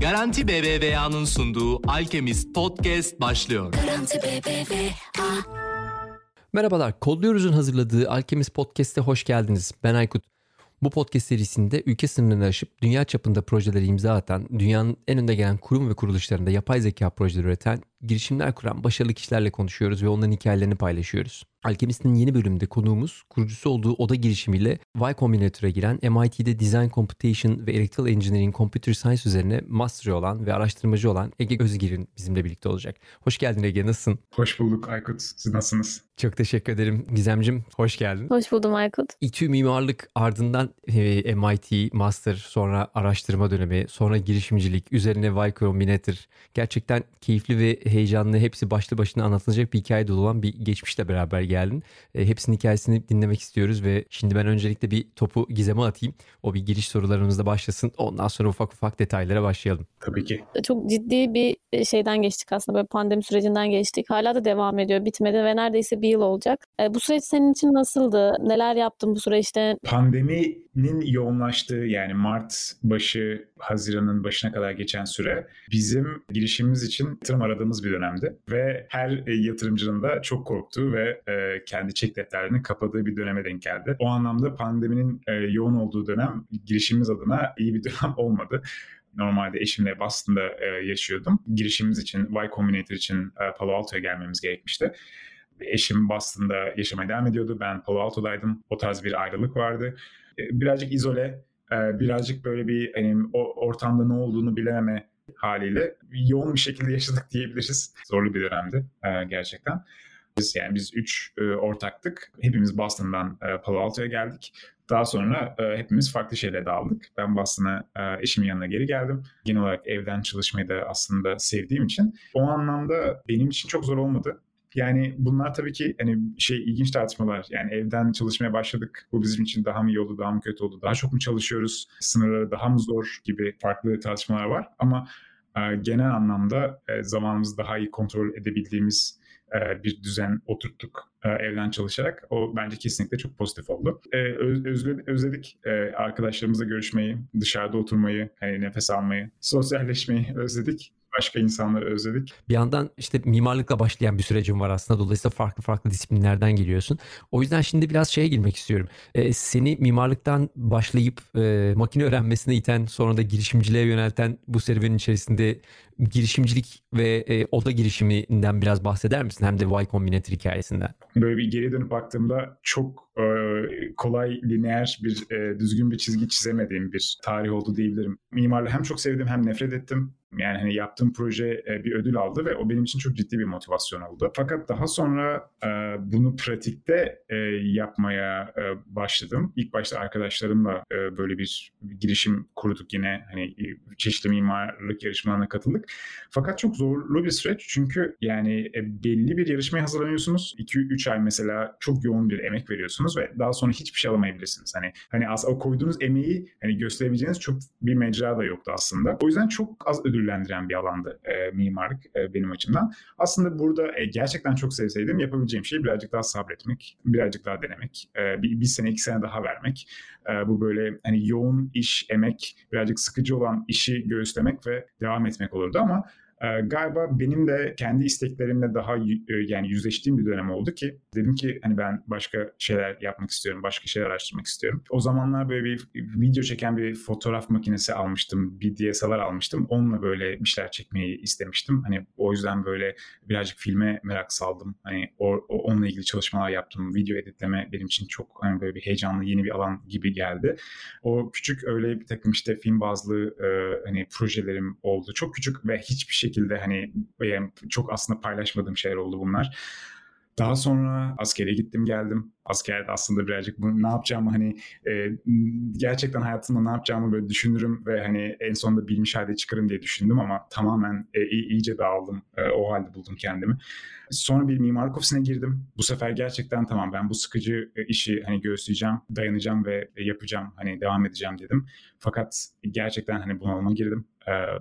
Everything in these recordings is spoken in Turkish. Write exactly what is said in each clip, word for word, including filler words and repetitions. Garanti B B V A'nın sunduğu Alchemist Podcast başlıyor. Garanti B B V A. Merhabalar, Kodluyoruz'un hazırladığı Alchemist Podcast'e hoş geldiniz. Ben Aykut. Bu podcast serisinde ülke sınırlarını aşıp dünya çapında projeleri imza atan, dünyanın en önde gelen kurum ve kuruluşlarında yapay zeka projeleri üreten, girişimler kuran başarılı kişilerle konuşuyoruz ve onların hikayelerini paylaşıyoruz. Alchemist'in yeni bölümünde konuğumuz, kurucusu olduğu Oda girişimiyle Y Combinator'a giren, M I T'de Design, Computation ve Electrical Engineering, Computer Science üzerine master'ı olan ve araştırmacı olan Ege Özgirin bizimle birlikte olacak. Hoş geldin Ege, nasılsın? Hoş bulduk Aykut, siz nasılsınız? Çok teşekkür ederim Gizem'cim, hoş geldin. Hoş buldum Aykut. İTÜ mimarlık, ardından M I T master, sonra araştırma dönemi, sonra girişimcilik, üzerine Y Combinator. Gerçekten keyifli ve heyecanlı, hepsi başlı başına anlatılacak bir hikaye dolu olan bir geçmişle beraber geldin. E, hepsinin hikayesini dinlemek istiyoruz ve şimdi ben öncelikle bir topu Gizem'e atayım. O bir giriş sorularımızla başlasın. Ondan sonra ufak ufak detaylara başlayalım. Tabii ki. Çok ciddi bir şeyden geçtik aslında. Böyle pandemi sürecinden geçtik. Hala da devam ediyor. Bitmedi ve neredeyse bir yıl olacak. E, bu süreç senin için nasıldı? Neler yaptın bu süreçte? Pandeminin yoğunlaştığı, yani Mart başı, Haziran'ın başına kadar geçen süre bizim girişimimiz için tırm aradığımız bir dönemdi. Ve her yatırımcının da çok korktuğu ve kendi çek defterlerini kapadığı bir döneme denk geldi. O anlamda pandeminin yoğun olduğu dönem girişimimiz adına iyi bir dönem olmadı. Normalde eşimle Boston'da yaşıyordum. Girişimimiz için, Y Combinator için Palo Alto'ya gelmemiz gerekmişti. Eşim Boston'da yaşamaya devam ediyordu. Ben Palo Alto'daydım. O tarz bir ayrılık vardı. Birazcık izole, birazcık böyle bir hani, ortamda ne olduğunu bilememe haliyle yoğun bir şekilde yaşadık diyebiliriz. Zorlu bir dönemdi gerçekten. Biz yani biz üç e, ortaktık. Hepimiz Boston'dan e, Palo Alto'ya geldik. Daha sonra e, hepimiz farklı şeylere dağıldık. Ben Boston'a e, eşimin yanına geri geldim. Genel olarak evden çalışmayı da aslında sevdiğim için o anlamda benim için çok zor olmadı. Yani bunlar tabii ki hani şey ilginç tartışmalar. Yani evden çalışmaya başladık. Bu bizim için daha mı iyi oldu, daha mı kötü oldu? Daha çok mu çalışıyoruz? Sınırları daha mı zor gibi farklı tartışmalar var. Ama e, genel anlamda e, zamanımızı daha iyi kontrol edebildiğimiz bir düzen oturttuk evden çalışarak. O bence kesinlikle çok pozitif oldu. Özledik arkadaşlarımızla görüşmeyi, dışarıda oturmayı, hani nefes almayı, sosyalleşmeyi özledik. Başka insanları özledik. Bir yandan işte mimarlıkla başlayan bir sürecim var aslında. Dolayısıyla farklı farklı disiplinlerden geliyorsun. O yüzden şimdi biraz şeye girmek istiyorum. Ee, seni mimarlıktan başlayıp e, makine öğrenmesine iten, sonra da girişimciliğe yönelten bu serüvenin içerisinde girişimcilik ve e, Oda girişiminden biraz bahseder misin? Hem de Y Combinator hikayesinden. Böyle bir geri dönüp baktığımda çok e, kolay, lineer bir e, düzgün bir çizgi çizemediğim bir tarih oldu diyebilirim. Mimarlığı hem çok sevdim hem nefret ettim. Yani hani yaptığım proje bir ödül aldı ve o benim için çok ciddi bir motivasyon oldu. Fakat daha sonra bunu pratikte yapmaya başladım. İlk başta arkadaşlarımla böyle bir girişim kurduk, yine hani çeşitli mimarlık yarışmalarına katıldık. Fakat çok zorlu bir süreç, çünkü yani belli bir yarışmaya hazırlanıyorsunuz. iki üç ay mesela çok yoğun bir emek veriyorsunuz ve daha sonra hiçbir şey alamayabilirsiniz. Hani hani aslında o koyduğunuz emeği hani gösterebileceğiniz çok bir mecra da yoktu aslında. O yüzden çok az ödül ödüllendiren bir alandı e, mimarlık e, benim açımdan. Aslında burada e, gerçekten çok sevseydim yapabileceğim şey birazcık daha sabretmek, birazcık daha denemek, e, bir, bir sene iki sene daha vermek. E, bu böyle hani yoğun iş, emek, birazcık sıkıcı olan işi göğüslemek ve devam etmek olurdu ama e, galiba benim de kendi isteklerimle daha e, yani yüzleştiğim bir dönem oldu ki dedim ki hani ben başka şeyler yapmak istiyorum, başka şeyler araştırmak istiyorum. O zamanlar böyle bir video çeken bir fotoğraf makinesi almıştım, bir D S L R almıştım. Onunla böyle bir şeyler çekmeyi istemiştim. Hani o yüzden böyle birazcık filme merak saldım. Hani o, o, onunla ilgili çalışmalar yaptım. Video editleme benim için çok hani böyle bir heyecanlı yeni bir alan gibi geldi. O küçük öyle bir takım işte film bazlı e, hani projelerim oldu. Çok küçük ve hiçbir şekilde hani çok aslında paylaşmadığım şeyler oldu bunlar. Daha sonra askere gittim geldim. Askerde aslında birazcık bunu ne yapacağımı hani e, gerçekten hayatımda ne yapacağımı böyle düşünürüm ve hani en sonunda bir müşahede çıkarım diye düşündüm ama tamamen e, iyice dağıldım. E, o halde buldum kendimi. Sonra bir mimarlık ofisine girdim. Bu sefer gerçekten tamam, ben bu sıkıcı işi hani göğüsleyeceğim, dayanacağım ve yapacağım, hani devam edeceğim dedim. Fakat gerçekten hani bunalıma girdim.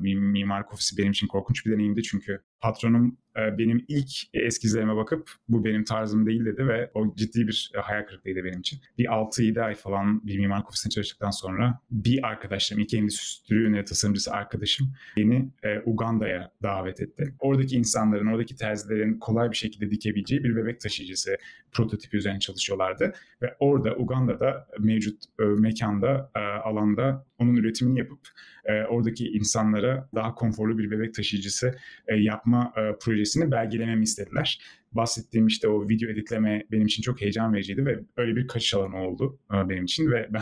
E, mimarlık ofisi benim için korkunç bir deneyimdi çünkü patronum benim ilk eskizlerime bakıp bu benim tarzım değil dedi ve o ciddi bir hayal kırıklığıydı benim için. Bir altı yedi ay falan bir mimarlık ofisinde çalıştıktan sonra bir arkadaşım, iki endüstri ürünleri tasarımcısı arkadaşım beni e, Uganda'ya davet etti. Oradaki insanların, oradaki terzilerin kolay bir şekilde dikebileceği bir bebek taşıyıcısı prototipi üzerine çalışıyorlardı ve orada Uganda'da mevcut e, mekanda, e, alanda onun üretimini yapıp e, oradaki insanlara daha konforlu bir bebek taşıyıcısı e, yapma e, projesini belgelememi istediler. Bahsettiğim işte o video editleme benim için çok heyecan vericiydi ve öyle bir kaçış alanı oldu benim için ve ben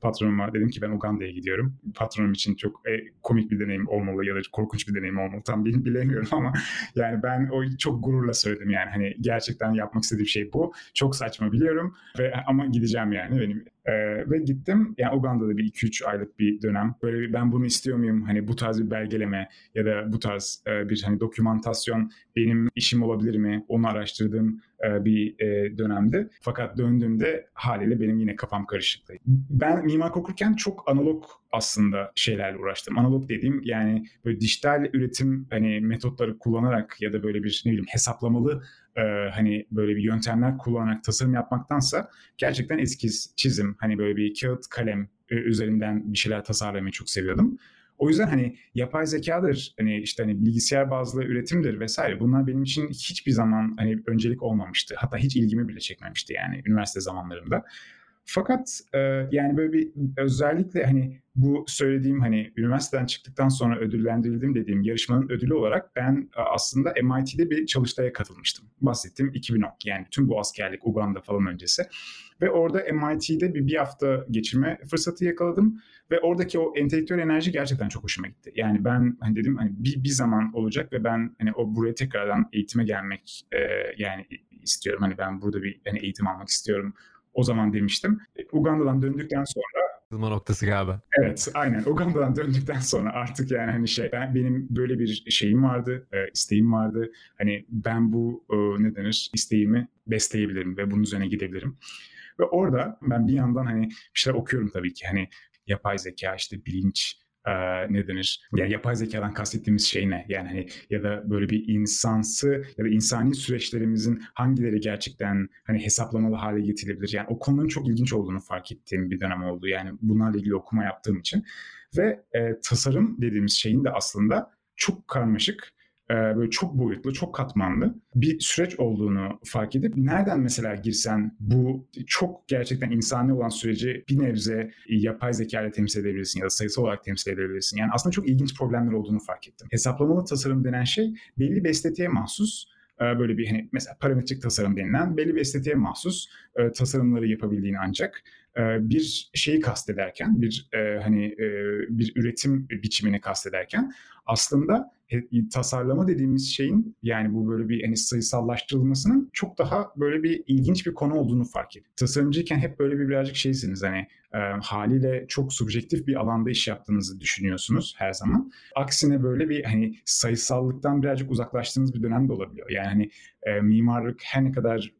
patronuma dedim ki ben Uganda'ya gidiyorum. Patronum için çok e, komik bir deneyim olmalı ya da korkunç bir deneyim olmalı, tam bilemiyorum ama yani ben o çok gururla söyledim yani hani gerçekten yapmak istediğim şey bu. Çok saçma biliyorum ve ama gideceğim yani benim. E, ve gittim yani Uganda'da bir iki üç aylık bir dönem. Böyle bir, ben bunu istiyor muyum? Hani bu tarz bir belgeleme ya da bu tarz e, bir hani dokümantasyon benim işim olabilir mi? Onu araştırdığım bir dönemdi. Fakat döndüğümde haliyle benim yine kafam karışıktı. Ben mimarlık okurken çok analog aslında şeylerle uğraştım. Analog dediğim yani böyle dijital üretim hani metotları kullanarak ya da böyle bir ne bileyim hesaplamalı Ee, hani böyle bir yöntemler kullanarak tasarım yapmaktansa gerçekten eskiz, çizim, hani böyle bir kağıt, kalem e, üzerinden bir şeyler tasarlamayı çok seviyordum. O yüzden hani yapay zekadır, hani işte hani bilgisayar bazlı üretimdir vesaire. Bunlar benim için hiçbir zaman hani öncelik olmamıştı. Hatta hiç ilgimi bile çekmemişti yani üniversite zamanlarımda. Fakat e, yani böyle bir özellikle hani bu söylediğim hani üniversiteden çıktıktan sonra ödüllendirildim dediğim yarışmanın ödülü olarak ben aslında M I T'de bir çalıştaya katılmıştım. Bahsettiğim iki bin on yani tüm bu askerlik Uganda falan öncesi. Ve orada M I T'de bir, bir hafta geçirme fırsatı yakaladım ve oradaki o entelektüel enerji gerçekten çok hoşuma gitti. Yani ben hani dedim hani bir, bir zaman olacak ve ben hani o buraya tekrardan eğitime gelmek e, yani istiyorum. Hani ben burada bir hani eğitim almak istiyorum. O zaman demiştim. Uganda'dan döndükten sonra kızma noktası galiba. Evet, aynen. Uganda'dan döndükten sonra artık yani hani şey ben benim böyle bir şeyim vardı, e, isteğim vardı. Hani ben bu e, ne denir? İsteğimi besleyebilirim ve bunun üzerine gidebilirim. Ve orada ben bir yandan hani bir şeyler okuyorum tabii ki. Hani yapay zeka, işte bilinç, e, ne denir? Yani yapay zekadan kastettiğimiz şey ne? Yani hani ya da böyle bir insansı ya da insani süreçlerimizin hangileri gerçekten hani hesaplamalı hale getirilebilir? Yani o konunun çok ilginç olduğunu fark ettiğim bir dönem oldu. Yani bunlarla ilgili okuma yaptığım için. Ve e, tasarım dediğimiz şeyin de aslında çok karmaşık, böyle çok boyutlu, çok katmanlı bir süreç olduğunu fark edip nereden mesela girsen bu çok gerçekten insani olan süreci bir nebze yapay zekayla temsil edebilirsin ya da sayısal olarak temsil edebilirsin. Yani aslında çok ilginç problemler olduğunu fark ettim. Hesaplamalı tasarım denen şey belli bir estetiğe mahsus böyle bir hani mesela parametrik tasarım denilen belli bir estetiğe mahsus tasarımları yapabildiğini ancak bir şeyi kastederken bir hani bir üretim biçimini kastederken aslında tasarlama dediğimiz şeyin yani bu böyle bir hani sayısallaştırılmasının çok daha böyle bir ilginç bir konu olduğunu fark ettim. Tasarımcıyken hep böyle bir birazcık şeysiniz hani e, haliyle çok subjektif bir alanda iş yaptığınızı düşünüyorsunuz her zaman. Aksine böyle bir hani sayısallıktan birazcık uzaklaştığınız bir dönem de olabiliyor. Yani hani e, mimarlık her ne kadar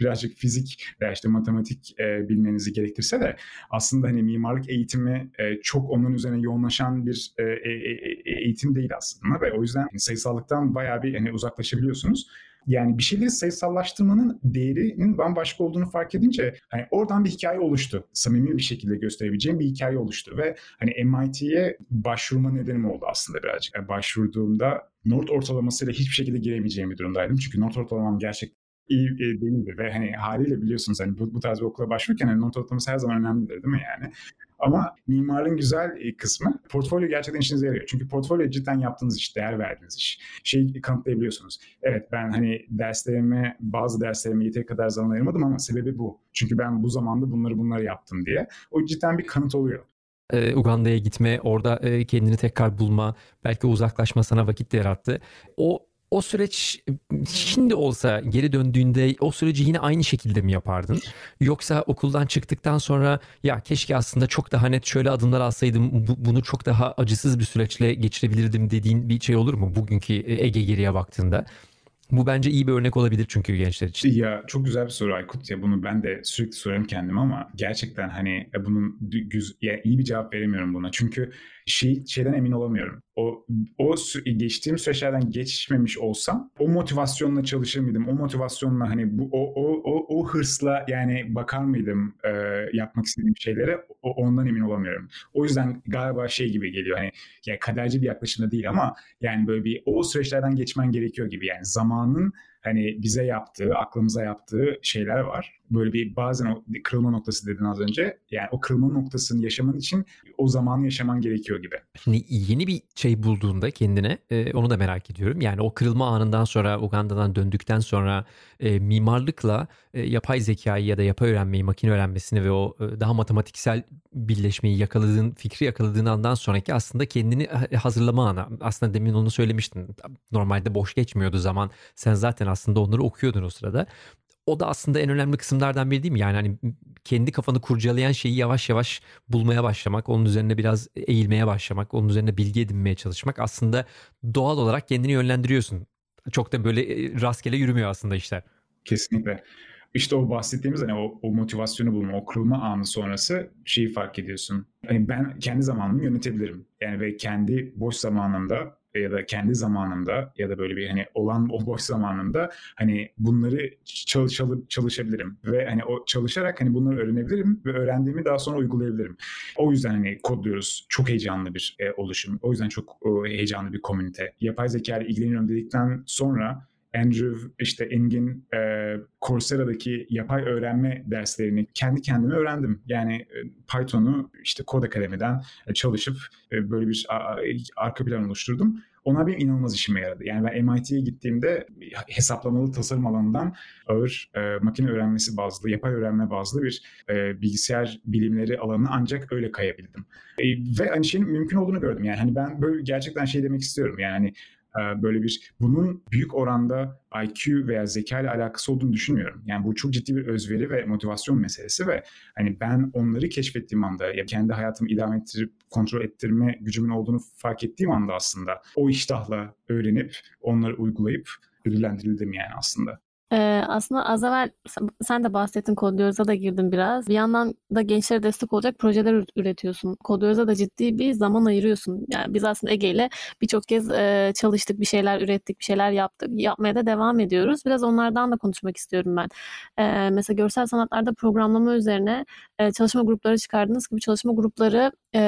birazcık fizik veya işte matematik e, bilmenizi gerektirse de aslında hani mimarlık eğitimi e, çok onun üzerine yoğunlaşan bir e, e, e, eğitim değil aslında. Ve o yüzden sayısallıktan bayağı bir hani uzaklaşabiliyorsunuz. Yani bir şeyleri sayısallaştırmanın değerinin bambaşka olduğunu fark edince hani oradan bir hikaye oluştu. Samimi bir şekilde gösterebileceğim bir hikaye oluştu. Ve hani M I T'ye başvurma nedenim oldu aslında birazcık. Yani başvurduğumda not ortalamasıyla hiçbir şekilde giremeyeceğim bir durumdaydım. Çünkü not ortalamam gerçekten iyi değildi. Ve hani haliyle biliyorsunuz hani bu, bu tarz bir okula başvururken hani not ortalaması her zaman önemlidir değil mi yani? Ama mimarın güzel kısmı portfolyo gerçekten işinize yarıyor. Çünkü portfolyo cidden yaptığınız iş, değer verdiğiniz iş. Şeyi kanıtlayabiliyorsunuz. Evet ben hani derslerime, bazı derslerime yeteri kadar zaman ayırmadım ama sebebi bu. Çünkü ben bu zamanda bunları bunları yaptım diye. O cidden bir kanıt oluyor. Ee, Uganda'ya gitme, orada e, kendini tekrar bulma, belki uzaklaşma sana vakit de yarattı. O O süreç şimdi olsa geri döndüğünde o süreci yine aynı şekilde mi yapardın? Yoksa okuldan çıktıktan sonra ya keşke aslında çok daha net şöyle adımlar alsaydım bu, bunu çok daha acısız bir süreçle geçirebilirdim dediğin bir şey olur mu bugünkü Ege geriye baktığında? Bu bence iyi bir örnek olabilir çünkü gençler için. Ya çok güzel bir soru Aykut. Ya bunu ben de sürekli soruyorum kendime ama gerçekten hani bunun düz, ya iyi bir cevap veremiyorum buna. Çünkü şey şeyden emin olamıyorum. o, o geçtiğim süreçlerden geçmemiş olsam o motivasyonla çalışır mıydım? O motivasyonla hani bu o o o, o hırsla yani bakar mıydım e, yapmak istediğim şeylere? O, ondan emin olamıyorum. O yüzden galiba şey gibi geliyor hani ya kaderci bir yaklaşımda değil ama yani böyle bir o süreçlerden geçmen gerekiyor gibi yani zamanın hani bize yaptığı, aklımıza yaptığı şeyler var. Böyle bir bazen o kırılma noktası dedin az önce. Yani o kırılma noktasını yaşaman için o zamanı yaşaman gerekiyor gibi. Şimdi yeni bir şey bulduğunda kendine e, onu da merak ediyorum. Yani o kırılma anından sonra, Uganda'dan döndükten sonra e, mimarlıkla e, yapay zekayı ya da yapay öğrenmeyi, makine öğrenmesini ve o e, daha matematiksel birleşmeyi yakaladığın, fikri yakaladığın andan sonraki aslında kendini hazırlama anı. Aslında demin onu söylemiştin. Normalde boş geçmiyordu zaman. Sen zaten aslında onları okuyordun o sırada. O da aslında en önemli kısımlardan biri değil mi? Yani hani kendi kafanı kurcalayan şeyi yavaş yavaş bulmaya başlamak, onun üzerine biraz eğilmeye başlamak, onun üzerine bilgi edinmeye çalışmak aslında doğal olarak kendini yönlendiriyorsun. Çok da böyle rastgele yürümüyor aslında işler. Kesinlikle. İşte o bahsettiğimiz hani o, o motivasyonu bulma, o kırılma anı sonrası şeyi fark ediyorsun. Hani ben kendi zamanımı yönetebilirim. Yani ve kendi boş zamanımda ya da kendi zamanımda ya da böyle bir hani olan o boş zamanımda hani bunları çalışalım çalışabilirim ve hani o çalışarak hani bunları öğrenebilirim ve öğrendiğimi daha sonra uygulayabilirim. O yüzden hani kodluyoruz çok heyecanlı bir e, oluşum. O yüzden çok e, heyecanlı bir komünite. Yapay zeka ile ilgileniyorum dedikten sonra Andrew işte Engin e, Coursera'daki yapay öğrenme derslerini kendi kendime öğrendim. Yani e, Python'u işte Codecademy'den e, çalışıp e, böyle bir a, arka plan oluşturdum. Ona benim inanılmaz işime yaradı. Yani ben M I T'ye gittiğimde hesaplamalı tasarım alanından ağır e, makine öğrenmesi bazlı, yapay öğrenme bazlı bir e, bilgisayar bilimleri alanına ancak öyle kayabildim. E, ve hani şeyin mümkün olduğunu gördüm. Yani hani ben böyle gerçekten şey demek istiyorum. Yani böyle bir bunun büyük oranda I Q veya zeka ile alakası olduğunu düşünmüyorum. Yani bu çok ciddi bir özveri ve motivasyon meselesi ve hani ben onları keşfettiğim anda ya kendi hayatımı idame ettirip kontrol ettirme gücümün olduğunu fark ettiğim anda aslında o iştahla öğrenip onları uygulayıp ödüllendirildim yani aslında. Ee, aslında az evvel sen de bahsettin, Kodluyoruz'a da girdim biraz. Bir yandan da gençlere destek olacak projeler üretiyorsun. Kodluyoruz'a da ciddi bir zaman ayırıyorsun. Yani biz aslında Ege ile birçok kez e, çalıştık, bir şeyler ürettik, bir şeyler yaptık. Yapmaya da devam ediyoruz. Biraz onlardan da konuşmak istiyorum ben. E, mesela görsel sanatlarda programlama üzerine e, çalışma grupları çıkardınız ki bu çalışma grupları e,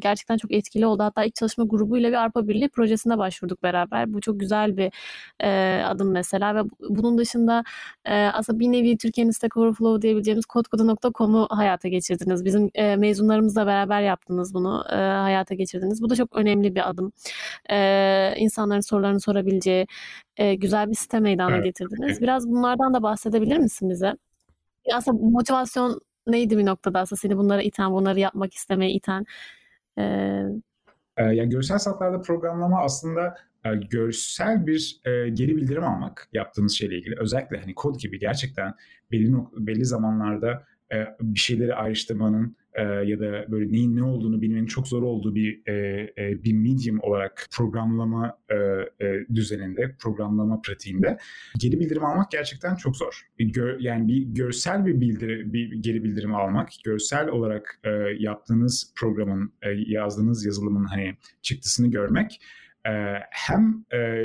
gerçekten çok etkili oldu. Hatta ilk çalışma grubuyla bir Avrupa Birliği projesine başvurduk beraber. Bu çok güzel bir e, adım mesela ve bunun dışında aslında aslında bir nevi Türkiye'nin Stack Overflow diyebileceğimiz Codecademy nokta com'u hayata geçirdiniz. Bizim e, mezunlarımızla beraber yaptınız bunu, e, hayata geçirdiniz. Bu da çok önemli bir adım. E, insanların sorularını sorabileceği e, güzel bir site meydana evet. getirdiniz. Biraz bunlardan da bahsedebilir misin bize? Aslında motivasyon neydi bir noktada aslında seni bunlara iten, bunları yapmak istemeye iten? E... Yani görsel sanatlarda programlama aslında görsel bir e, geri bildirim almak yaptığınız şeyle ilgili. Özellikle hani kod gibi gerçekten belli nok- belli zamanlarda e, bir şeyleri ayrıştırmanın e, ya da böyle neyin ne olduğunu bilmenin çok zor olduğu bir e, e, bir medium olarak programlama e, e, düzeninde, programlama pratiğinde geri bildirim almak gerçekten çok zor. Gör, yani bir görsel bir bildiri, bir geri bildirim almak, görsel olarak e, yaptığınız programın, e, yazdığınız yazılımın hani çıktısını görmek hem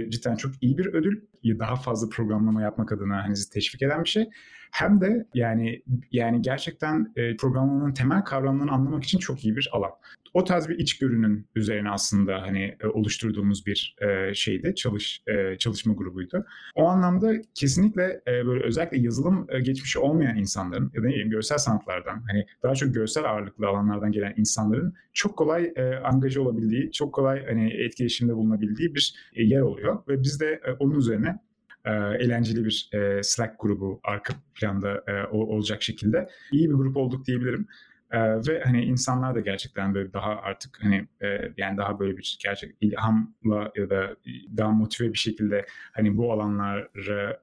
cidden çok iyi bir ödül, daha fazla programlama yapmak adına hani sizi teşvik eden bir şey. Hem de yani yani gerçekten programlamanın temel kavramlarını anlamak için çok iyi bir alan. O tarz bir içgörünün üzerine aslında hani oluşturduğumuz bir şeydi, çalış çalışma grubuydu. O anlamda kesinlikle böyle özellikle yazılım geçmişi olmayan insanların ya da görsel sanatlardan hani daha çok görsel ağırlıklı alanlardan gelen insanların çok kolay angaje olabildiği, çok kolay hani etkileşimde bulunabildiği bir yer oluyor ve biz de onun üzerine E, eğlenceli bir e, Slack grubu arka planda e, olacak şekilde iyi bir grup olduk diyebilirim. E, ve hani insanlar da gerçekten böyle daha artık hani e, yani daha böyle bir gerçek ilhamla ya da daha motive bir şekilde hani bu alanlara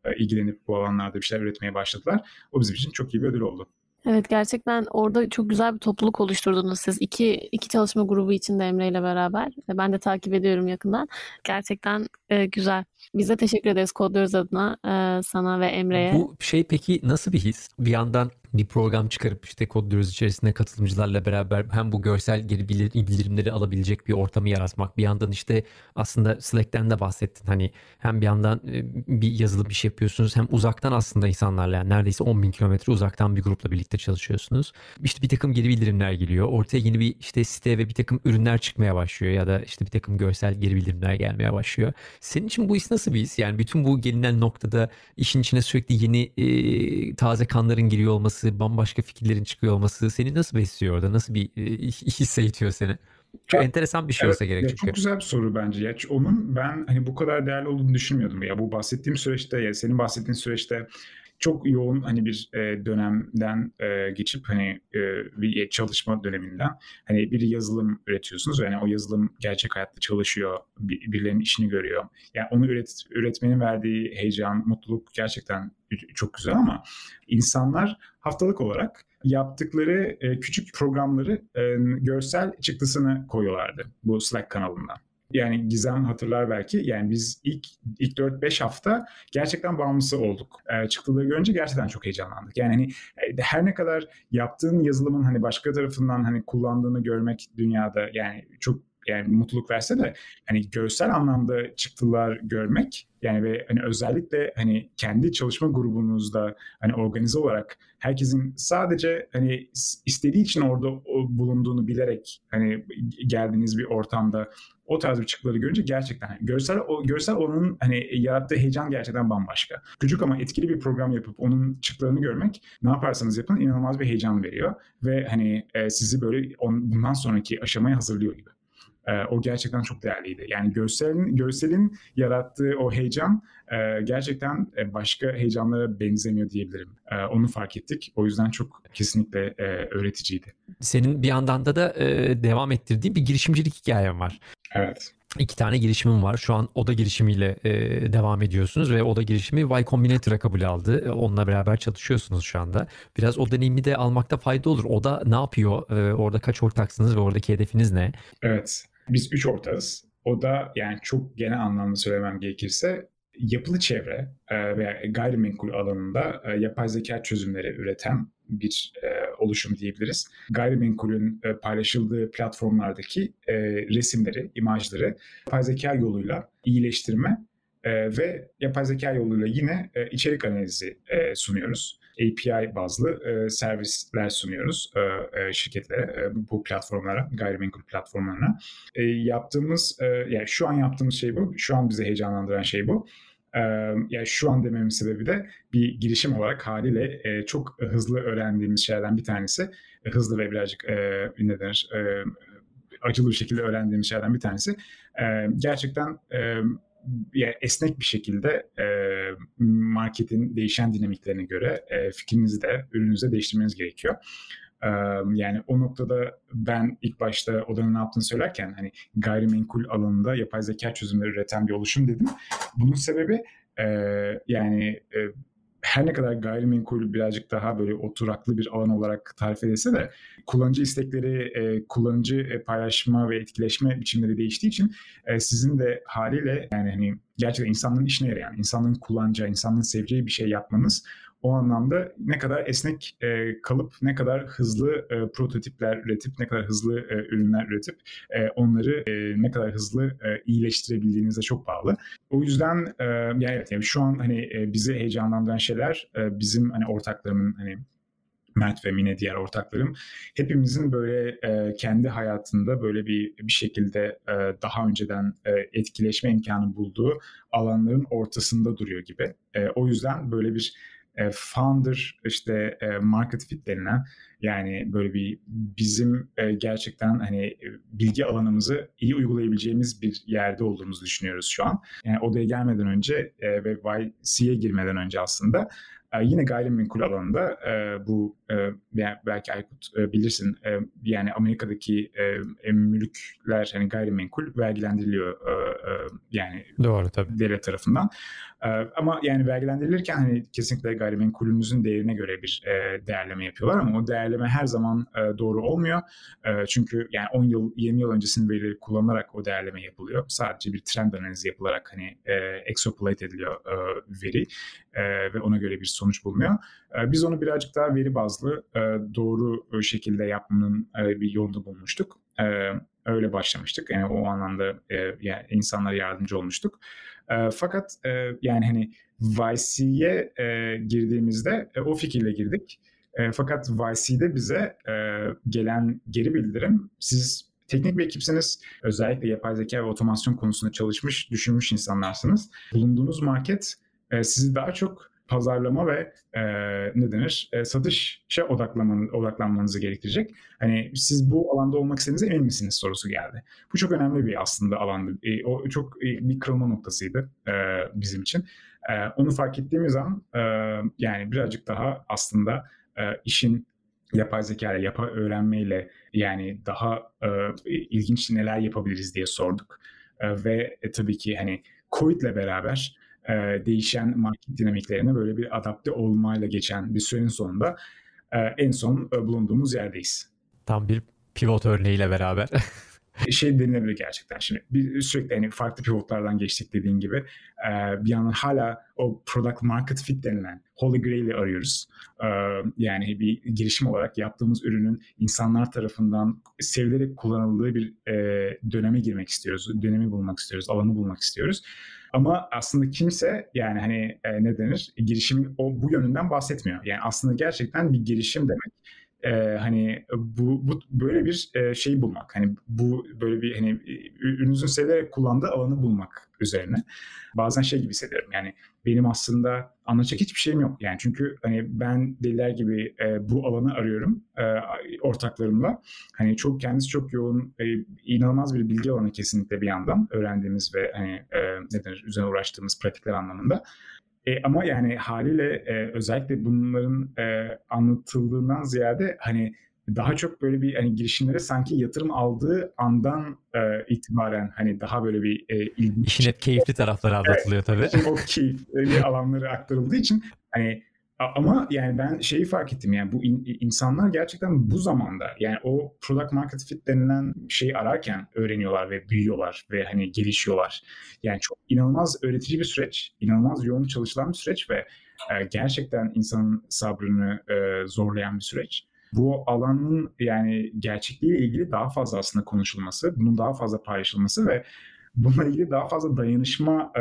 e, ilgilenip bu alanlarda bir şeyler üretmeye başladılar. O bizim için çok iyi bir ödül oldu. Evet, gerçekten orada çok güzel bir topluluk oluşturdunuz siz. İki, iki çalışma grubu için de Emre ile beraber. Ben de takip ediyorum yakından. Gerçekten e, güzel. Biz de teşekkür ederiz Kodluyoruz adına e, sana ve Emre'ye. Bu şey peki nasıl bir his? Bir yandan bir program çıkarıp işte Kodluyoruz içerisinde katılımcılarla beraber hem bu görsel geri bildirimleri alabilecek bir ortamı yaratmak. Bir yandan işte aslında Slack'ten de bahsettin. Hani hem bir yandan bir yazılım iş yapıyorsunuz hem uzaktan aslında insanlarla yani neredeyse on bin kilometre uzaktan bir grupla birlikte çalışıyorsunuz. İşte bir takım geri bildirimler geliyor. Ortaya yeni bir işte site ve bir takım ürünler çıkmaya başlıyor ya da işte bir takım görsel geri bildirimler gelmeye başlıyor. Senin için bu his nasıl bir his? Yani bütün bu gelinen noktada işin içine sürekli yeni e, taze kanların giriyor olması, bambaşka fikirlerin çıkıyor olması seni nasıl besliyor orada? Nasıl bir hissediyor seni? Çok ya, enteresan bir şey olsa evet, gerek. Çünkü. Çok güzel bir soru bence. Ya, onun ben hani bu kadar değerli olduğunu düşünmüyordum. Ya bu bahsettiğim süreçte ya senin bahsettiğin süreçte çok yoğun hani bir e, dönemden e, geçip hani e, bir çalışma döneminden hani bir yazılım üretiyorsunuz. Yani o yazılım gerçek hayatta çalışıyor, bir, birilerinin işini görüyor. Yani onu üret, üretmenin verdiği heyecan, mutluluk gerçekten çok güzel ama insanlar haftalık olarak yaptıkları e, küçük programları e, görsel çıktısını koyuyorlardı bu Slack kanalından. Yani Gizem hatırlar belki. Yani biz ilk ilk dört beş hafta gerçekten bağımlısı olduk. E, çıktığı görünce gerçekten çok heyecanlandık. Yani hani her ne kadar yaptığın yazılımın hani başka tarafından hani kullandığını görmek dünyada yani çok yani mutluluk verse de hani görsel anlamda çıktılar görmek yani ve hani özellikle hani kendi çalışma grubunuzda hani organize olarak herkesin sadece hani istediği için orada bulunduğunu bilerek hani geldiğiniz bir ortamda o tarz bir çıktıları görünce gerçekten görsel o görsel onun hani yarattığı heyecan gerçekten bambaşka. Küçük ama etkili bir program yapıp onun çıktılarını görmek ne yaparsanız yapın inanılmaz bir heyecan veriyor ve hani e, sizi böyle on, bundan sonraki aşamaya hazırlıyor gibi. O gerçekten çok değerliydi. Yani görselin, görselin yarattığı o heyecan gerçekten başka heyecanlara benzemiyor diyebilirim. Onu fark ettik. O yüzden çok kesinlikle öğreticiydi. Senin bir yandan da, da devam ettirdiğin bir girişimcilik hikayen var. Evet. İki tane girişimim var. Şu an Oda girişimiyle e, devam ediyorsunuz ve Oda girişimi Y Combinator'a kabul aldı. Onunla beraber çalışıyorsunuz şu anda. Biraz o deneyimi de almakta fayda olur. Oda ne yapıyor? E, orada kaç ortaksınız ve oradaki hedefiniz ne? Evet. Biz üç ortağız. Oda yani çok genel anlamda söylemem gerekirse yapılı çevre e, veya gayrimenkul alanında e, yapay zeka çözümleri üreten bir e, oluşum diyebiliriz. Gayrimenkulün e, paylaşıldığı platformlardaki e, resimleri, imajları yapay zeka yoluyla iyileştirme e, ve yapay zeka yoluyla yine e, içerik analizi e, sunuyoruz. A P I bazlı e, servisler sunuyoruz e, şirketlere, e, bu platformlara, gayrimenkul platformlarına. E, yaptığımız, e, yani şu an yaptığımız şey bu, şu an bizi heyecanlandıran şey bu. Yani şu an dememin sebebi de bir girişim olarak haliyle çok hızlı öğrendiğimiz şeylerden bir tanesi. Hızlı ve birazcık ne denir, acılı bir şekilde öğrendiğimiz şeylerden bir tanesi. Gerçekten esnek bir şekilde marketin değişen dinamiklerine göre fikrinizi de ürününüzü de değiştirmeniz gerekiyor. Yani o noktada ben ilk başta Oda'nın ne yaptığını söylerken hani gayrimenkul alanında yapay zeka çözümleri üreten bir oluşum dedim. Bunun sebebi e, yani e, her ne kadar gayrimenkul birazcık daha böyle oturaklı bir alan olarak tarif edilse de kullanıcı istekleri, e, kullanıcı e, paylaşma ve etkileşme biçimleri değiştiği için e, sizin de haliyle yani hani gerçekten insanların işine yarayan, insanların kullanacağı, insanların seveceği bir şey yapmanız o anlamda ne kadar esnek e, kalıp, ne kadar hızlı e, prototipler üretip, ne kadar hızlı e, ürünler üretip, e, onları e, ne kadar hızlı e, iyileştirebildiğinize çok bağlı. O yüzden e, yani evet yani şu an hani e, bizi heyecanlandıran şeyler e, bizim hani ortaklarımın hani Mert ve Mine diğer ortaklarım hepimizin böyle e, kendi hayatında böyle bir bir şekilde e, daha önceden e, etkileşme imkanı bulduğu alanların ortasında duruyor gibi. E, o yüzden böyle bir founder işte market fit denilen yani böyle bir bizim gerçekten hani bilgi alanımızı iyi uygulayabileceğimiz bir yerde olduğumuzu düşünüyoruz şu an. Yani Oda'ya gelmeden önce ve Y C'ye girmeden önce aslında yine gayrimenkul alanında bu belki Aykut bilirsin yani Amerika'daki mülkler hani gayrimenkul vergilendiriliyor yani doğru tabii devlet tarafından ama yani vergilendirilirken hani kesinlikle gayrimenkulümüzün değerine göre bir değerleme yapıyorlar ama o değer değerleme her zaman e, doğru olmuyor. E, çünkü yani on yıl, yirmi yıl öncesinin verileri kullanılarak o değerleme yapılıyor. Sadece bir trend analizi yapılarak hani e, extrapolate ediliyor e, veri e, ve ona göre bir sonuç bulunuyor. E, biz onu birazcık daha veri bazlı e, doğru şekilde yapmanın e, bir yolunu bulmuştuk. E, öyle başlamıştık. Yani o anlamda e, yani insanlara yardımcı olmuştuk. E, fakat e, yani hani Y C'ye e, girdiğimizde e, o fikirle girdik. E, fakat Y C'de bize e, gelen geri bildirim, siz teknik bir ekipsiniz, özellikle yapay zeka ve otomasyon konusunda çalışmış, düşünmüş insanlarsınız. Bulunduğunuz market e, sizi daha çok pazarlama ve e, ne denir e, satışa odaklanmanız, odaklanmanızı gerektirecek. Hani siz bu alanda olmak istediğinize emin misiniz sorusu geldi. Bu çok önemli bir aslında alandı. E, o çok e, bir kırılma noktasıydı e, bizim için. E, onu fark ettiğimiz an e, yani birazcık daha aslında e, işin yapay zeka ile, yapay öğrenmeyle yani daha e, ilginç neler yapabiliriz diye sorduk. E, ve e, tabii ki hani COVID ile beraber değişen market dinamiklerine böyle bir adapte olmayla geçen bir sürenin sonunda en son bulunduğumuz yerdeyiz. Tam bir pivot örneğiyle beraber. Şey denilebilir gerçekten şimdi. Biz sürekli hani farklı pivotlardan geçtik dediğin gibi. Bir yandan hala o product market fit denilen Holy Grail'i arıyoruz. Yani bir girişim olarak yaptığımız ürünün insanlar tarafından sevilerek kullanıldığı bir döneme girmek istiyoruz. Dönemi bulmak istiyoruz, alanı bulmak istiyoruz. Ama aslında kimse yani hani ne denir girişim o bu yönünden bahsetmiyor. Yani aslında gerçekten bir girişim demek. Ee, hani bu, bu böyle bir e, şey bulmak, hani bu böyle bir hani ürününüzün severek kullandığı alanı bulmak üzerine. Bazen şey gibi hissediyorum yani benim aslında anlatacak hiçbir şeyim yok yani çünkü hani ben deliler gibi e, bu alanı arıyorum e, ortaklarımla. Hani çok kendisi çok yoğun, e, inanılmaz bir bilgi alanı kesinlikle bir yandan öğrendiğimiz ve hani e, ne denir üzerine uğraştığımız pratikler anlamında. E, ama yani haliyle e, özellikle bunların e, anlatıldığından ziyade hani daha çok böyle bir hani girişimlere sanki yatırım aldığı andan e, itibaren hani daha böyle bir e, ilginç. İşin hep keyifli tarafları anlatılıyor tabii. E, o keyifli alanları aktarıldığı için hani ama yani ben şeyi fark ettim yani bu in, insanlar gerçekten bu zamanda yani o product market fit denilen şeyi ararken öğreniyorlar ve büyüyorlar ve hani gelişiyorlar. Yani çok inanılmaz öğretici bir süreç, inanılmaz yoğun çalışılan bir süreç ve e, gerçekten insanın sabrını e, zorlayan bir süreç. Bu alanın yani gerçekliğiyle ilgili daha fazla aslında konuşulması, bunun daha fazla paylaşılması ve bununla ilgili daha fazla dayanışma e,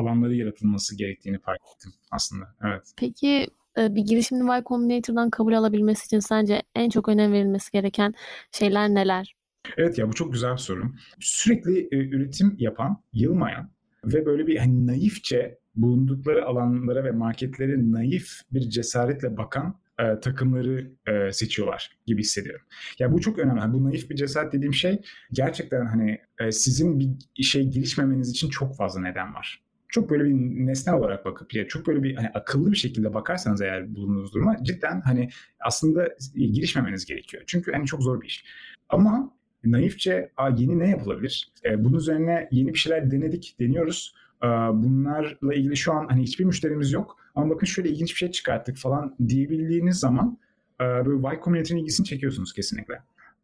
alanları yaratılması gerektiğini fark ettim aslında. Evet. Peki bir girişimin Y Combinator'dan kabul alabilmesi için sence en çok önem verilmesi gereken şeyler neler? Evet ya bu çok güzel bir soru. Sürekli e, üretim yapan, yılmayan ve böyle bir hani naifçe bulundukları alanlara ve marketlere naif bir cesaretle bakan e, takımları e, seçiyorlar gibi hissediyorum. Ya bu çok önemli. Yani bu naif bir cesaret dediğim şey gerçekten hani e, sizin bir şey gelişmemeniz için çok fazla neden var. Çok böyle bir nesne olarak bakıp ya çok böyle bir hani akıllı bir şekilde bakarsanız eğer bulunduğunuz duruma cidden hani aslında girişmemeniz gerekiyor. Çünkü hani çok zor bir iş. Ama naifçe yeni ne yapılabilir? E, bunun üzerine yeni bir şeyler denedik, deniyoruz. E, bunlarla ilgili şu an hani hiçbir müşterimiz yok. Ama bakın şöyle ilginç bir şey çıkarttık falan diyebildiğiniz zaman e, böyle Y Combinator'ın ilgisini çekiyorsunuz kesinlikle.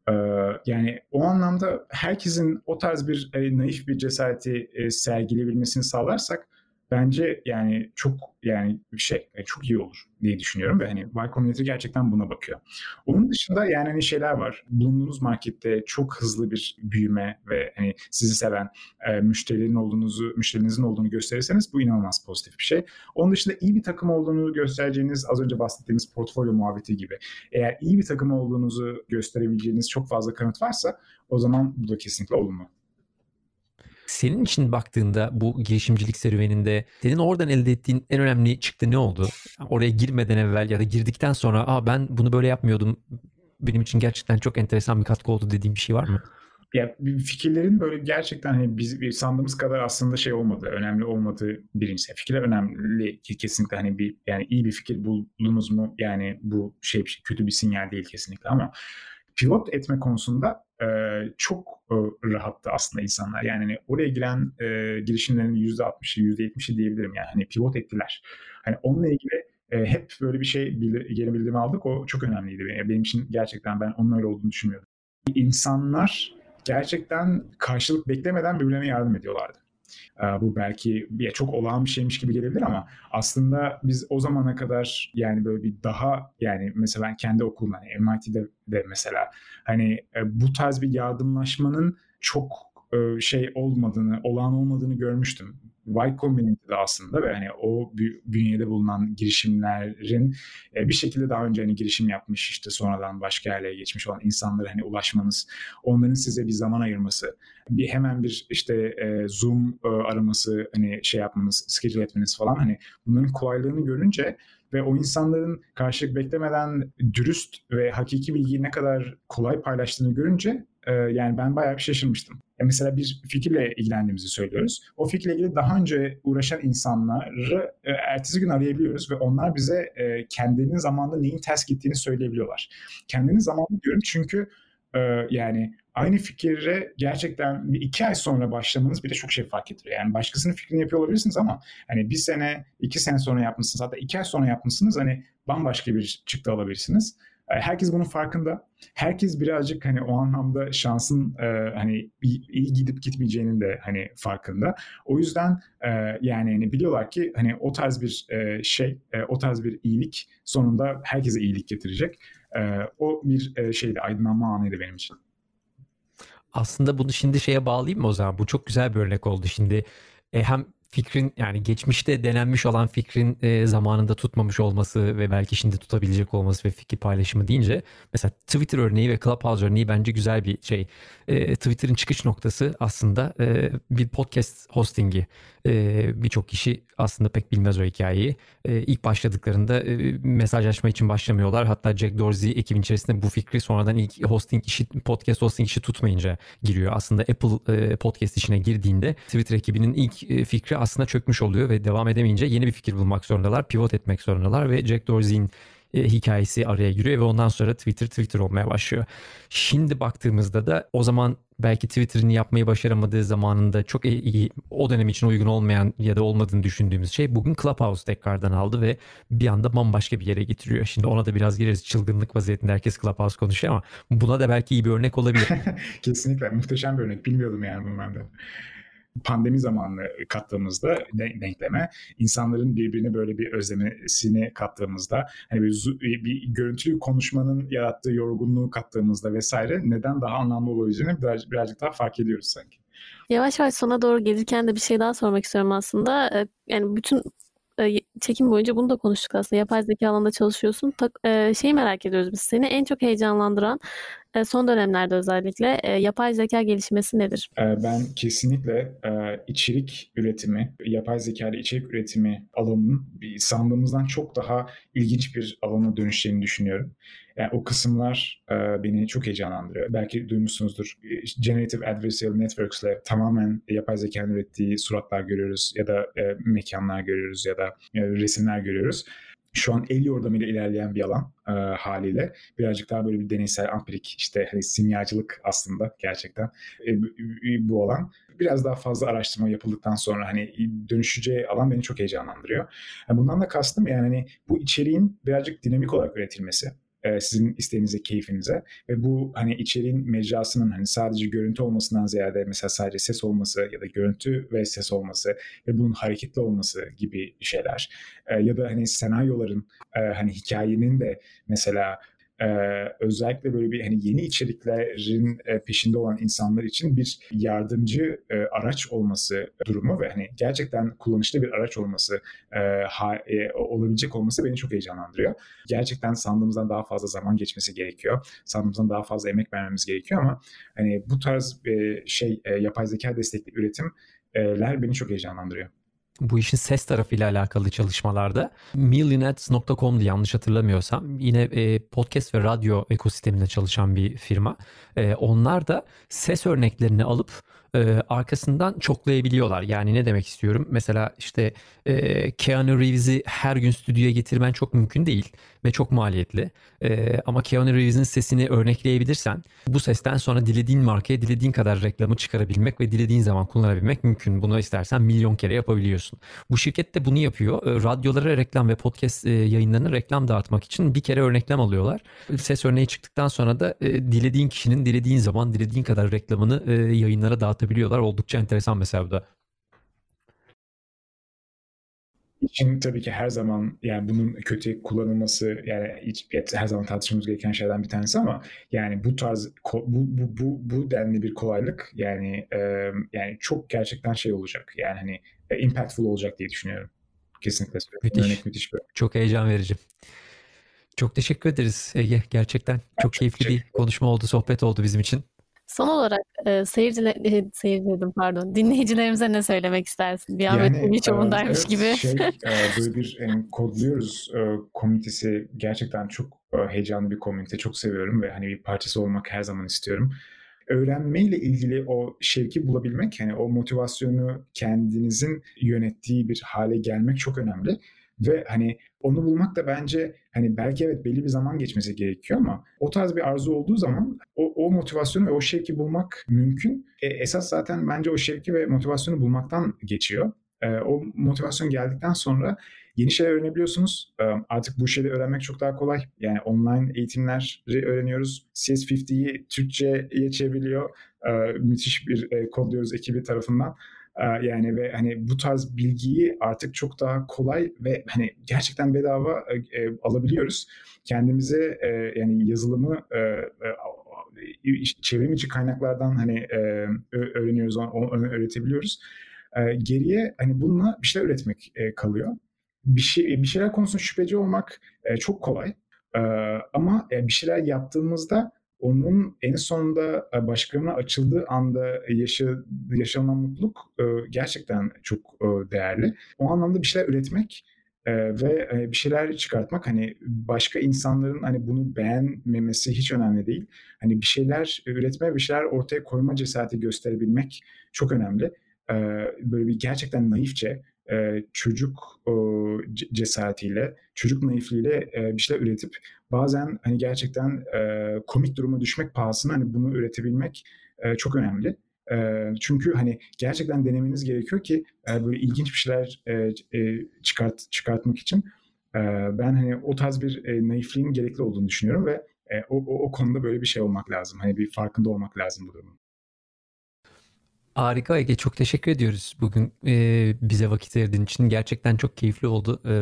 E, yani o anlamda herkesin o tarz bir e, naif bir cesareti e, sergileyebilmesini sağlarsak bence yani çok yani şey çok iyi olur diye düşünüyorum ve hani Y Combinator gerçekten buna bakıyor. Onun dışında yani hani şeyler var. Bulunduğunuz markette çok hızlı bir büyüme ve hani sizi seven e, müşterilerin olduğunuzu, müşterinizin olduğunu gösterirseniz bu inanılmaz pozitif bir şey. Onun dışında iyi bir takım olduğunu göstereceğiniz az önce bahsettiğimiz portfolyo muhabbeti gibi. Eğer iyi bir takım olduğunuzu gösterebileceğiniz çok fazla kanıt varsa o zaman bu da kesinlikle olumlu. Senin için baktığında bu girişimcilik serüveninde senin oradan elde ettiğin en önemli çıktı ne oldu? Oraya girmeden evvel ya da girdikten sonra Aa, ben bunu böyle yapmıyordum. Benim için gerçekten çok enteresan bir katkı oldu dediğim bir şey var mı? Ya fikirlerin böyle gerçekten hani biz sandığımız kadar aslında şey olmadı, önemli olmadı birincisi. Fikirler önemli kesinlikle hani bir yani iyi bir fikir buldunuz mu? Yani bu şey bir şey, kötü bir sinyal değil kesinlikle ama pivot etme konusunda e, çok e, rahattı aslında insanlar. Yani hani oraya giren e, girişimlerin yüzde altmışı, yüzde yetmişi diyebilirim yani. Hani pivot ettiler. Hani onunla ilgili e, hep böyle bir şey bil- geri bildirimi aldık. O çok önemliydi benim, benim için gerçekten, ben onun öyle olduğunu düşünmüyordum. İnsanlar gerçekten karşılık beklemeden birbirlerine yardım ediyorlardı. Bu belki çok olağan bir şeymiş gibi gelebilir ama aslında biz o zamana kadar yani böyle bir daha yani mesela kendi okulumda yani M I T'de de mesela hani bu tarz bir yardımlaşmanın çok şey olmadığını, olağan olmadığını görmüştüm. Y Combinator'da aslında ve hani o bünyede bulunan girişimlerin bir şekilde daha önce hani girişim yapmış işte sonradan başka yerlere geçmiş olan insanlara hani ulaşmanız, onların size bir zaman ayırması, bir hemen bir işte Zoom araması hani şey yapmanız, schedule etmeniz falan hani bunların kolaylığını görünce ve o insanların karşılık beklemeden dürüst ve hakiki bilgiyi ne kadar kolay paylaştığını görünce yani ben bayağı bir şaşırmıştım. Mesela bir fikirle ilgilendiğimizi söylüyoruz. O fikirle ilgili daha önce uğraşan insanları ertesi gün arayabiliyoruz ve onlar bize kendinin zamanında neyin ters gittiğini söyleyebiliyorlar. Kendinin zamanında diyorum çünkü yani aynı fikire gerçekten bir iki ay sonra başlamanız bile çok şey fark ettiriyor. Yani başkasının fikrini yapıyor olabilirsiniz ama hani bir sene, iki sene sonra yapmışsınız, hatta iki ay sonra yapmışsınız, hani bambaşka bir çıktı alabilirsiniz. Herkes bunun farkında. Herkes birazcık hani o anlamda şansın e, hani iyi, iyi gidip gitmeyeceğinin de hani farkında. O yüzden e, yani hani biliyorlar ki hani o tarz bir e, şey, e, o tarz bir iyilik sonunda herkese iyilik getirecek. E, o bir e, şeydi, aydınlanma anıydı benim için. Aslında bunu şimdi şeye bağlayayım mı o zaman? Bu çok güzel bir örnek oldu. Şimdi e, hem fikrin yani geçmişte denenmiş olan fikrin e, zamanında tutmamış olması ve belki şimdi tutabilecek olması ve fikir paylaşımı deyince mesela Twitter örneği ve Clubhouse örneği bence güzel bir şey. E, Twitter'ın çıkış noktası aslında e, bir podcast hostingi. E, birçok kişi aslında pek bilmez o hikayeyi. E, ilk başladıklarında e, mesajlaşma için başlamıyorlar. Hatta Jack Dorsey ekibin içerisinde bu fikri sonradan ilk hosting işi, podcast hosting işi tutmayınca giriyor. Aslında Apple e, podcast işine girdiğinde Twitter ekibinin ilk e, fikri aslında çökmüş oluyor ve devam edemeyince yeni bir fikir bulmak zorundalar, pivot etmek zorundalar ve Jack Dorsey'in e, hikayesi araya giriyor ve ondan sonra Twitter Twitter olmaya başlıyor. Şimdi baktığımızda da o zaman belki Twitter'ın yapmayı başaramadığı zamanında çok iyi, o dönem için uygun olmayan ya da olmadığını düşündüğümüz şey bugün Clubhouse tekrardan aldı ve bir anda bambaşka bir yere getiriyor. Şimdi ona da biraz gireriz. Çılgınlık vaziyetinde herkes Clubhouse konuşuyor ama buna da belki iyi bir örnek olabilir. Kesinlikle muhteşem bir örnek. Bilmiyordum yani bunu ben de. Pandemi zamanını kattığımızda denkleme, insanların birbirine böyle bir özlemesini kattığımızda, hani bir, bir görüntülü konuşmanın yarattığı yorgunluğu kattığımızda vesaire neden daha anlamlı olabileceğini biraz, birazcık daha fark ediyoruz sanki. Yavaş yavaş sona doğru gelirken de bir şey daha sormak istiyorum aslında. Yani bütün çekim boyunca bunu da konuştuk aslında. Yapay zeka alanında çalışıyorsun. Şeyi merak ediyoruz biz. Seni en çok heyecanlandıran son dönemlerde özellikle yapay zeka gelişmesi nedir? Ben kesinlikle içerik üretimi, yapay zeka ile içerik üretimi alanının sandığımızdan çok daha ilginç bir alana dönüşeceğini düşünüyorum. Yani o kısımlar beni çok heyecanlandırıyor. Belki duymuşsunuzdur. Generative Adversarial Networks ile tamamen yapay zekanın ürettiği suratlar görüyoruz ya da mekanlar görüyoruz ya da resimler görüyoruz. Şu an el yordamıyla ilerleyen bir alan e, haliyle. Birazcık daha böyle bir deneysel, ampirik işte hani simyacılık aslında gerçekten e, bu alan. Biraz daha fazla araştırma yapıldıktan sonra hani dönüşeceği alan beni çok heyecanlandırıyor. Yani bundan da kastım yani hani bu içeriğin birazcık dinamik olarak üretilmesi. Sizin isteğinize, keyfinize ve bu hani içeriğin mecrasının hani sadece görüntü olmasından ziyade mesela sadece ses olması ya da görüntü ve ses olması ve bunun hareketli olması gibi şeyler ya da hani senaryoların hani hikayenin de mesela özellikle böyle bir hani yeni içeriklerin peşinde olan insanlar için bir yardımcı araç olması durumu ve hani gerçekten kullanışlı bir araç olması olabilecek olması beni çok heyecanlandırıyor. Gerçekten sandığımızdan daha fazla zaman geçmesi gerekiyor. Sandığımızdan daha fazla emek vermemiz gerekiyor ama hani bu tarz şey yapay zeka destekli üretimler beni çok heyecanlandırıyor. Bu işin ses tarafıyla alakalı çalışmalarda millionets nokta com'du yanlış hatırlamıyorsam. Yine e, podcast ve radyo ekosisteminde çalışan bir firma. E, onlar da ses örneklerini alıp e, arkasından çoklayabiliyorlar. Yani ne demek istiyorum? Mesela işte e, Keanu Reeves'i her gün stüdyoya getirmen çok mümkün değil ve çok maliyetli. E, ama Keanu Reeves'in sesini örnekleyebilirsen bu sesten sonra dilediğin markaya dilediğin kadar reklamı çıkarabilmek ve dilediğin zaman kullanabilmek mümkün. Bunu istersen milyon kere yapabiliyorsun. musun? Bu şirket de bunu yapıyor. Radyolara reklam ve podcast yayınlarına reklam dağıtmak için bir kere örneklem alıyorlar. Ses örneği çıktıktan sonra da dilediğin kişinin dilediğin zaman dilediğin kadar reklamını yayınlara dağıtabiliyorlar. Oldukça enteresan mesela bu da. Şimdi tabii ki her zaman yani bunun kötü kullanılması yani her zaman tartışmamız gereken şeylerden bir tanesi ama yani bu tarz bu bu bu, bu denli bir kolaylık yani e, yani çok gerçekten şey olacak yani hani e, impactful olacak diye düşünüyorum. Kesinlikle. Müthiş. Örnek müthiş bir. Çok heyecan verici. Çok teşekkür ederiz Ege. Gerçekten çok, çok keyifli bir konuşma oldu, sohbet oldu bizim için. Son olarak e, seyirciler e, seyircilerim pardon dinleyicilerimize ne söylemek istersin? Bir an yani, böyle bir çoğundaymış evet, gibi. Şey, e, böyle bir yani, kodluyoruz e, komünitesi gerçekten çok e, heyecanlı bir komünite. Çok seviyorum ve hani bir parçası olmak her zaman istiyorum. Öğrenmeyle ilgili o şevki bulabilmek, hani o motivasyonu kendinizin yönettiği bir hale gelmek çok önemli. Ve hani onu bulmak da bence hani belki evet belli bir zaman geçmesi gerekiyor ama o tarz bir arzu olduğu zaman o, o motivasyonu ve o şevki bulmak mümkün. E, esas zaten bence o şevki ve motivasyonu bulmaktan geçiyor. E, o motivasyon geldikten sonra yeni şeyler öğrenebiliyorsunuz. E, artık bu şeyleri öğrenmek çok daha kolay. Yani online eğitimleri öğreniyoruz. C S elliyi Türkçe'ye çeviriyor. E, müthiş bir e, Kodluyoruz ekibi tarafından. Yani ve hani bu tarz bilgiyi artık çok daha kolay ve hani gerçekten bedava e, alabiliyoruz. Kendimize e, yani yazılımı e, e, çevrim içi kaynaklardan hani e, öğreniyoruz, onu öğretebiliyoruz. E, geriye hani bununla bir şeyler üretmek e, kalıyor. Bir şey, bir şeyler konusunda şüpheci olmak e, çok kolay. E, ama e, bir şeyler yaptığımızda onun en sonunda başkalarına açıldığı anda yaşa, yaşanan mutluluk gerçekten çok değerli. O anlamda bir şeyler üretmek ve bir şeyler çıkartmak, hani başka insanların hani bunu beğenmemesi hiç önemli değil. Hani bir şeyler üretme, bir şeyler ortaya koyma cesareti gösterebilmek çok önemli. Böyle bir gerçekten naifçe çocuk cesaretiyle, çocuk naifliğiyle bir şeyler üretip bazen hani gerçekten komik duruma düşmek pahasına hani bunu üretebilmek çok önemli. Çünkü hani gerçekten denemeniz gerekiyor ki böyle ilginç bir şeyler çıkart çıkartmak için ben hani o tarz bir naifliğin gerekli olduğunu düşünüyorum ve o, o, o konuda böyle bir şey olmak lazım. Hani bir farkında olmak lazım bu durumun. Harika Ege, çok teşekkür ediyoruz bugün e, bize vakit ayırdığın için. Gerçekten çok keyifli oldu. E,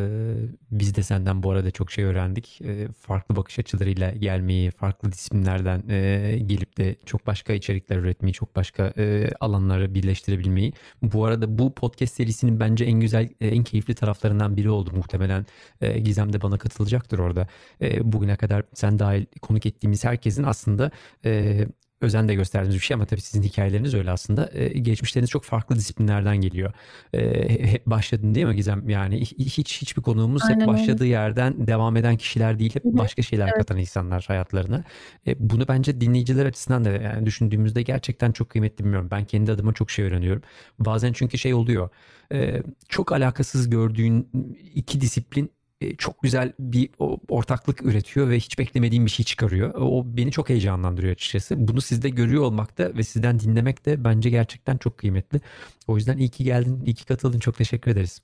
biz de senden bu arada çok şey öğrendik. E, farklı bakış açılarıyla gelmeyi, farklı disiplinlerden e, gelip de çok başka içerikler üretmeyi, çok başka e, alanları birleştirebilmeyi. Bu arada bu podcast serisinin bence en güzel, e, en keyifli taraflarından biri oldu muhtemelen. E, Gizem de bana katılacaktır orada. E, bugüne kadar sen dahil konuk ettiğimiz herkesin aslında... E, özen de gösterdiğiniz bir şey ama tabii sizin hikayeleriniz öyle aslında. Ee, geçmişleriniz çok farklı disiplinlerden geliyor. Ee, hep başladın değil mi Gizem? Yani hiç hiçbir konuğumuz aynen hep başladığı öyle yerden devam eden kişiler değil, hep başka şeyler evet katan insanlar hayatlarına. Ee, bunu bence dinleyiciler açısından da yani düşündüğümüzde gerçekten çok kıymetli, bilmiyorum. Ben kendi adıma çok şey öğreniyorum. Bazen çünkü şey oluyor. E, çok alakasız gördüğün iki disiplin çok güzel bir ortaklık üretiyor ve hiç beklemediğim bir şey çıkarıyor. O beni çok heyecanlandırıyor açıkçası. Bunu sizde görüyor olmak da ve sizden dinlemek de bence gerçekten çok kıymetli. O yüzden iyi ki geldin, iyi ki katıldın. Çok teşekkür ederiz.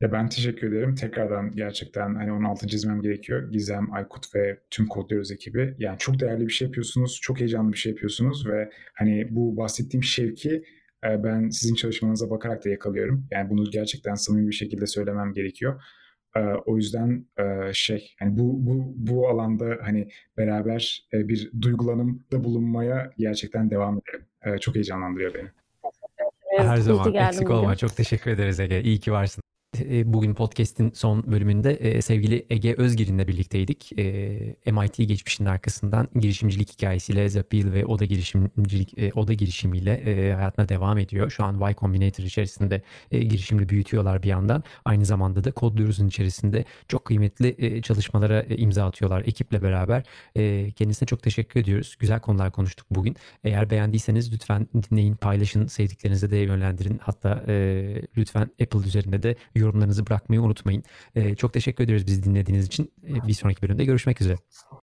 Ya ben teşekkür ederim. Tekrardan gerçekten hani onun altını çizmem gerekiyor. Gizem, Aykut ve tüm Kodluyoruz ekibi. Yani çok değerli bir şey yapıyorsunuz, çok heyecanlı bir şey yapıyorsunuz ve hani bu bahsettiğim şevki ben sizin çalışmanıza bakarak da yakalıyorum. Yani bunu gerçekten samimi bir şekilde söylemem gerekiyor. O yüzden şey yani bu bu bu alanda hani beraber bir duygulanımda bulunmaya gerçekten devam edelim. Çok heyecanlandırıyor beni. Her zaman eksik olma. Çok teşekkür ederiz Ege. İyi ki varsın. Bugün podcast'in son bölümünde sevgili Ege Özgirin'le birlikteydik. M I T geçmişinin arkasından girişimcilik hikayesiyle Zapil ve Oda girişimcilik Oda girişimiyle hayatına devam ediyor. Şu an Y Combinator içerisinde girişimle büyütüyorlar bir yandan. Aynı zamanda da Kodluyoruz'un içerisinde çok kıymetli çalışmalara imza atıyorlar ekiple beraber. Kendisine çok teşekkür ediyoruz. Güzel konular konuştuk bugün. Eğer beğendiyseniz lütfen dinleyin, paylaşın, sevdiklerinize de yönlendirin. Hatta lütfen Apple üzerinde de yorumlarınızı bırakmayı unutmayın. Ee, çok teşekkür ediyoruz bizi dinlediğiniz için. Ee, bir sonraki bölümde görüşmek üzere.